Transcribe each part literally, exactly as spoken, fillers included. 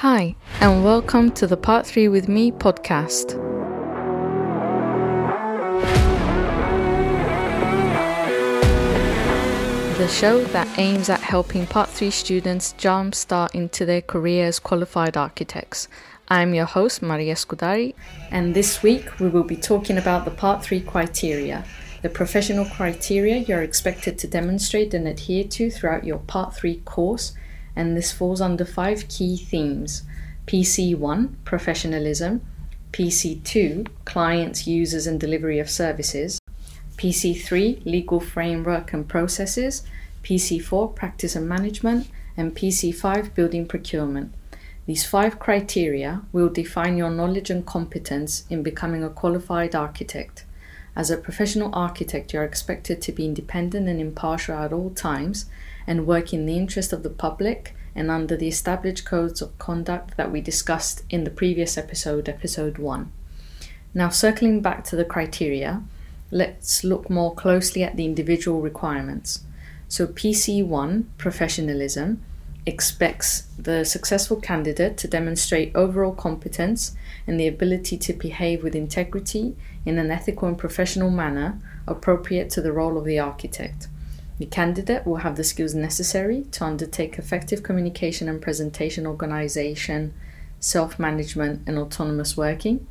Hi, and welcome to the Part three with Me podcast. The show that aims at helping Part three students jumpstart into their career as qualified architects. I'm your host, Maria Scudari. And this week we will be talking about the Part three criteria, the professional criteria you're expected to demonstrate and adhere to throughout your Part three course. And this falls under five key themes: P C one, professionalism; P C two, clients, users and delivery of services; P C three, legal framework and processes; P C four, practice and management; and P C five, building procurement. These five criteria will define your knowledge and competence in becoming a qualified architect. As a professional architect, you are expected to be independent and impartial at all times and work in the interest of the public and under the established codes of conduct that we discussed in the previous episode, episode one. Now, circling back to the criteria, let's look more closely at the individual requirements. So P C one, professionalism, expects the successful candidate to demonstrate overall competence and the ability to behave with integrity in an ethical and professional manner appropriate to the role of the architect. The candidate will have the skills necessary to undertake effective communication and presentation organization, self-management and autonomous working,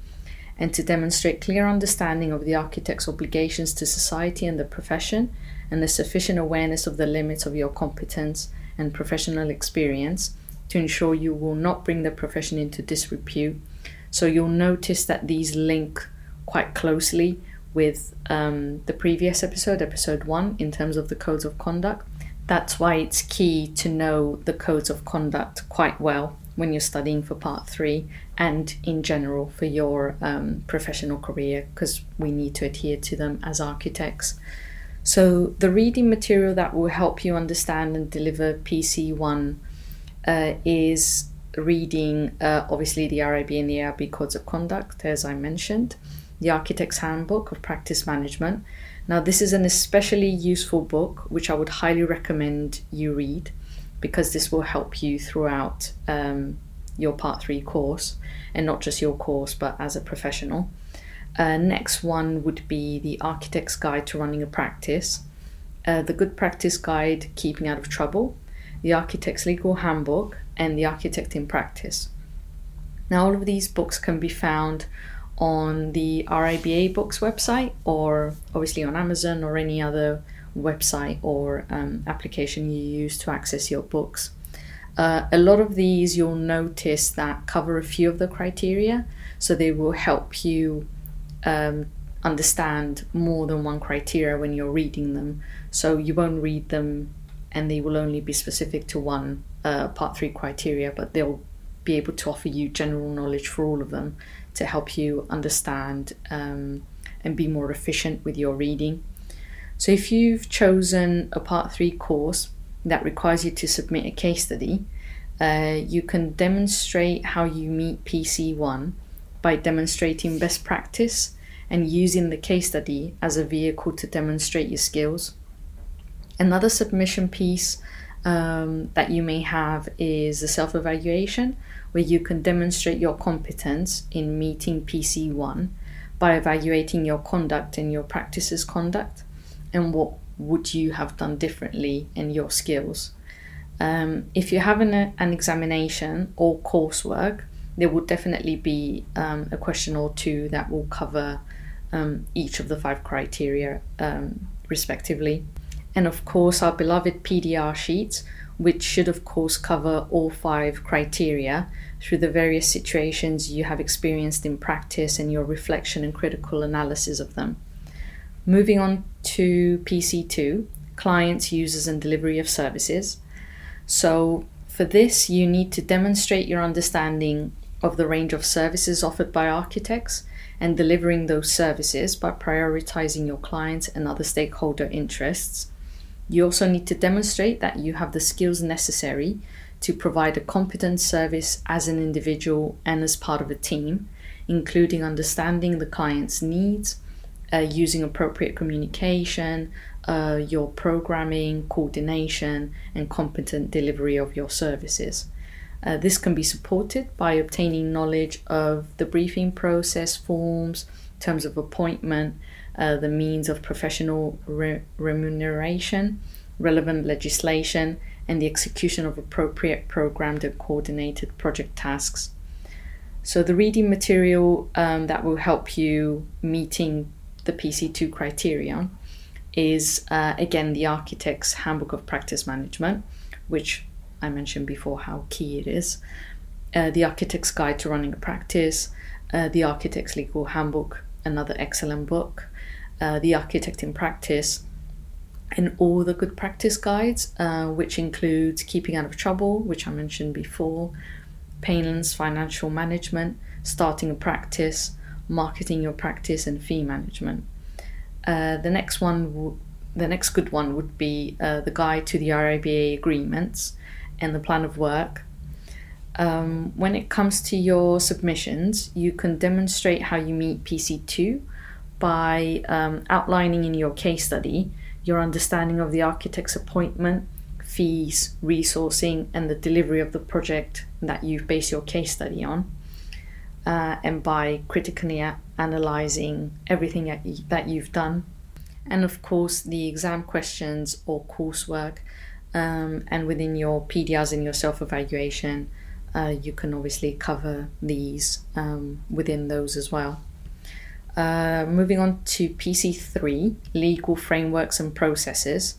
and to demonstrate clear understanding of the architect's obligations to society and the profession, and a sufficient awareness of the limits of your competence and professional experience to ensure you will not bring the profession into disrepute. So you'll notice that these link quite closely with um, the previous episode, episode one, in terms of the codes of conduct. That's why it's key to know the codes of conduct quite well when you're studying for part three and in general for your um, professional career, because we need to adhere to them as architects. So the reading material that will help you understand and deliver P C one uh, is reading, uh, obviously, the R I B and the A R B codes of conduct, as I mentioned, the Architect's Handbook of Practice Management. Now, this is an especially useful book, which I would highly recommend you read, because this will help you throughout um, your Part three course, and not just your course, but as a professional. Uh, next one would be the Architect's Guide to Running a Practice, uh, the Good Practice Guide, Keeping Out of Trouble, the Architect's Legal Handbook, and the Architect in Practice. Now, all of these books can be found on the R I B A Books website, or obviously on Amazon or any other website or um, application you use to access your books. Uh, a lot of these you'll notice that cover a few of the criteria, so they will help you Um, understand more than one criteria when you're reading them. So you won't read them and they will only be specific to one uh, part three criteria, but they'll be able to offer you general knowledge for all of them to help you understand um, and be more efficient with your reading. So if you've chosen a part three course that requires you to submit a case study, uh, you can demonstrate how you meet P C one by demonstrating best practice and using the case study as a vehicle to demonstrate your skills. Another submission piece um, that you may have is the self-evaluation, where you can demonstrate your competence in meeting P C one by evaluating your conduct and your practices conduct, and what would you have done differently in your skills. Um, if you have an, an examination or coursework, there will definitely be um, a question or two that will cover um, each of the five criteria um, respectively. And of course, our beloved P D R sheets, which should of course cover all five criteria through the various situations you have experienced in practice and your reflection and critical analysis of them. Moving on to P C two, clients, users and delivery of services. So for this, you need to demonstrate your understanding of the range of services offered by architects and delivering those services by prioritizing your clients and other stakeholder interests. You also need to demonstrate that you have the skills necessary to provide a competent service as an individual and as part of a team, including understanding the client's needs, uh, using appropriate communication, Uh, your programming, coordination, and competent delivery of your services. Uh, this can be supported by obtaining knowledge of the briefing process, forms, terms of appointment, uh, the means of professional re- remuneration, relevant legislation, and the execution of appropriate programmed and coordinated project tasks. So the reading material um, that will help you meeting the P C two criteria is, uh, again, the Architect's Handbook of Practice Management, which I mentioned before how key it is, uh, the Architect's Guide to Running a Practice, uh, the Architect's Legal Handbook, another excellent book, uh, the Architect in Practice, and all the good practice guides, uh, which includes Keeping Out of Trouble, which I mentioned before, Paynon's Financial Management, Starting a Practice, Marketing Your Practice, and Fee Management. Uh, the next one, w- the next good one would be uh, the Guide to the R I B A Agreements and the Plan of Work. Um, when it comes to your submissions, you can demonstrate how you meet P C two by um, outlining in your case study your understanding of the architect's appointment, fees, resourcing, and the delivery of the project that you've based your case study on, uh, and by critically a- analysing everything that, y- that you've done, and of course the exam questions or coursework, um, and within your P D Rs and your self-evaluation, uh, you can obviously cover these um, within those as well. Uh, moving on to P C three, Legal Frameworks and Processes.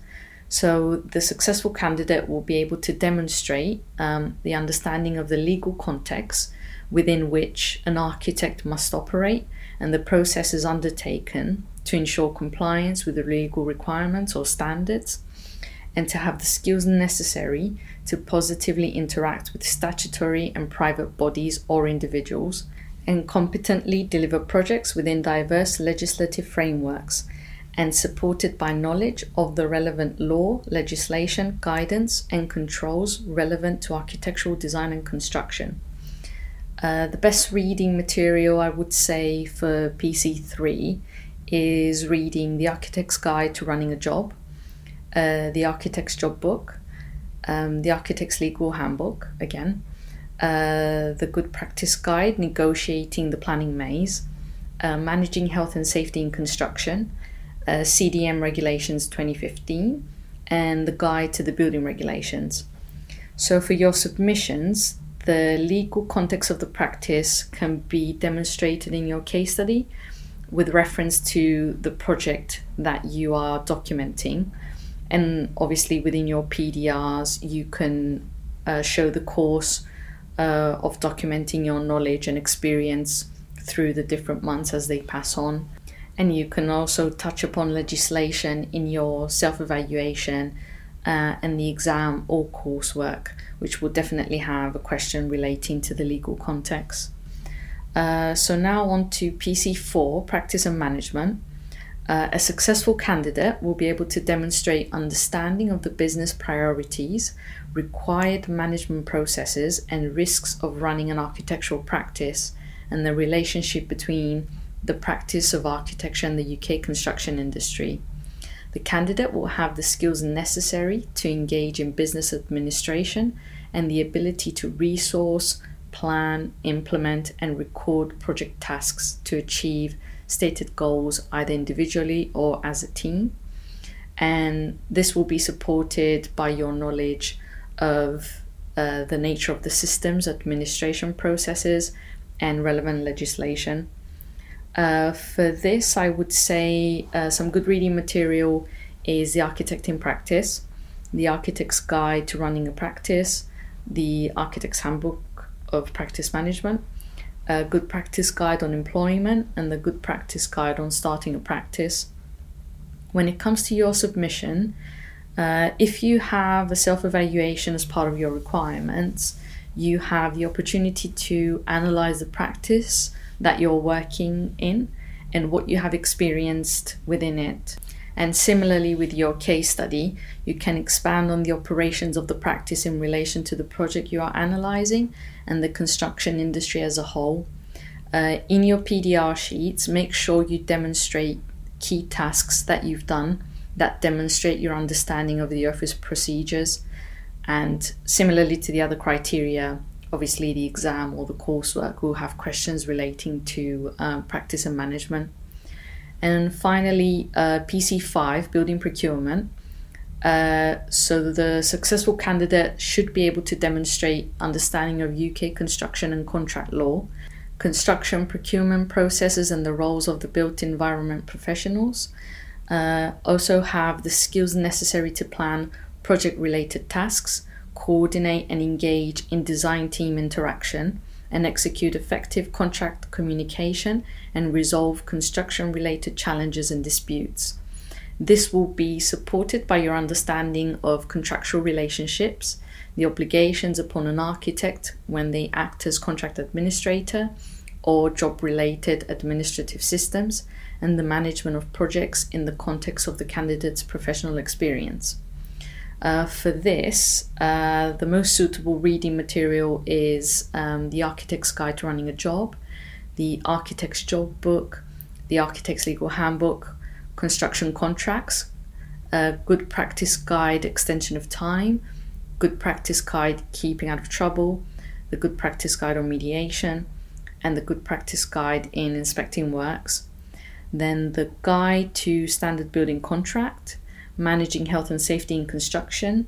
So the successful candidate will be able to demonstrate um, the understanding of the legal context within which an architect must operate and the processes undertaken to ensure compliance with the legal requirements or standards, and to have the skills necessary to positively interact with statutory and private bodies or individuals, and competently deliver projects within diverse legislative frameworks and supported by knowledge of the relevant law, legislation, guidance, and controls relevant to architectural design and construction. Uh, the best reading material, I would say, for P C three is reading The Architect's Guide to Running a Job, uh, The Architect's Job Book, um, The Architect's Legal Handbook, again, Uh, the Good Practice Guide, Negotiating the Planning Maze, uh, Managing Health and Safety in Construction, uh, C D M Regulations twenty fifteen, and the Guide to the Building Regulations. So for your submissions, the legal context of the practice can be demonstrated in your case study with reference to the project that you are documenting. And obviously within your P D Rs, you can uh, show the course Uh, of documenting your knowledge and experience through the different months as they pass on. And you can also touch upon legislation in your self-evaluation uh, and the exam or coursework, which will definitely have a question relating to the legal context. Uh, so now on to P C four, Practice and Management. Uh, a successful candidate will be able to demonstrate understanding of the business priorities, required management processes, and risks of running an architectural practice, and the relationship between the practice of architecture and the U K construction industry. The candidate will have the skills necessary to engage in business administration and the ability to resource, plan, implement, and record project tasks to achieve stated goals either individually or as a team, and this will be supported by your knowledge of uh, the nature of the systems, administration processes, and relevant legislation. Uh, for this, I would say uh, some good reading material is The Architect in Practice, The Architect's Guide to Running a Practice, The Architect's Handbook of Practice Management, a Good Practice Guide on Employment, and the Good Practice Guide on Starting a Practice. When it comes to your submission, uh, if you have a self-evaluation as part of your requirements, you have the opportunity to analyze the practice that you're working in and what you have experienced within it. And similarly with your case study, you can expand on the operations of the practice in relation to the project you are analysing and the construction industry as a whole. Uh, in your P D R sheets, make sure you demonstrate key tasks that you've done that demonstrate your understanding of the office procedures. And similarly to the other criteria, obviously the exam or the coursework will have questions relating to um, practice and management. And finally, uh, P C five, building procurement. Uh, so the successful candidate should be able to demonstrate understanding of U K construction and contract law, construction procurement processes and the roles of the built environment professionals. Uh, also have the skills necessary to plan project-related tasks, coordinate and engage in design team interaction, and execute effective contract communication and resolve construction-related challenges and disputes. This will be supported by your understanding of contractual relationships, the obligations upon an architect when they act as contract administrator or job-related administrative systems, and the management of projects in the context of the candidate's professional experience. Uh, for this, uh, the most suitable reading material is um, The Architect's Guide to Running a Job, The Architect's Job Book, The Architect's Legal Handbook, Construction Contracts, uh, Good Practice Guide Extension of Time, Good Practice Guide Keeping Out of Trouble, The Good Practice Guide on Mediation, and The Good Practice Guide in Inspecting Works. Then the Guide to Standard Building Contract, Managing Health and Safety in Construction,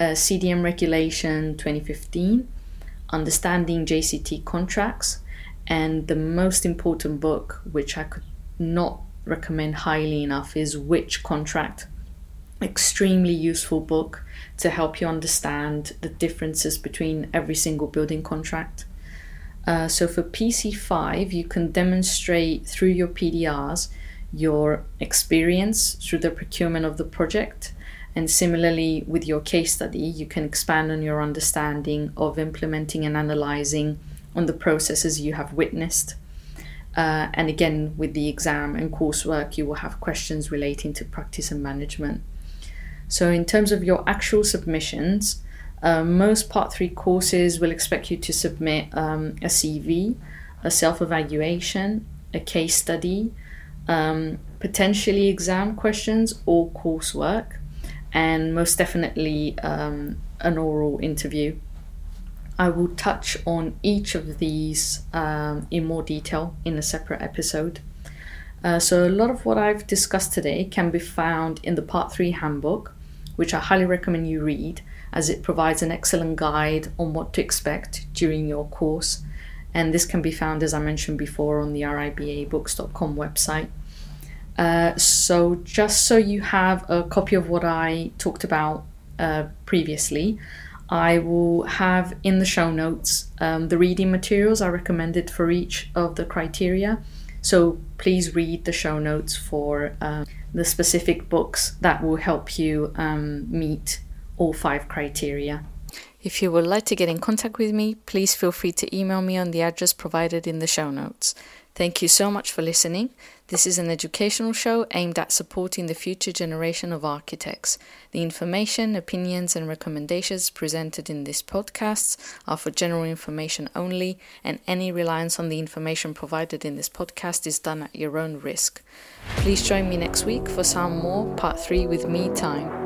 uh, C D M Regulation twenty fifteen, Understanding J C T Contracts, and the most important book, which I could not recommend highly enough, is Which Contract? Extremely useful book to help you understand the differences between every single building contract. Uh, so for P C five, you can demonstrate through your P D Rs your experience through the procurement of the project, and similarly with your case study you can expand on your understanding of implementing and analysing on the processes you have witnessed, uh, and again with the exam and coursework you will have questions relating to practice and management. So in terms of your actual submissions, uh, most Part three courses will expect you to submit um, a C V, a self-evaluation, a case study, Um, potentially exam questions or coursework, and most definitely um, an oral interview. I will touch on each of these um, in more detail in a separate episode. Uh, so a lot of what I've discussed today can be found in the Part three handbook, which I highly recommend you read, as it provides an excellent guide on what to expect during your course. And this can be found, as I mentioned before, on the ribabooks dot com website. Uh, so just so you have a copy of what I talked about uh, previously, I will have in the show notes um, the reading materials I recommended for each of the criteria. So please read the show notes for uh, the specific books that will help you um, meet all five criteria. If you would like to get in contact with me, please feel free to email me on the address provided in the show notes. Thank you so much for listening. This is an educational show aimed at supporting the future generation of architects. The information, opinions and recommendations presented in this podcast are for general information only, and any reliance on the information provided in this podcast is done at your own risk. Please join me next week for some more Part three with me time.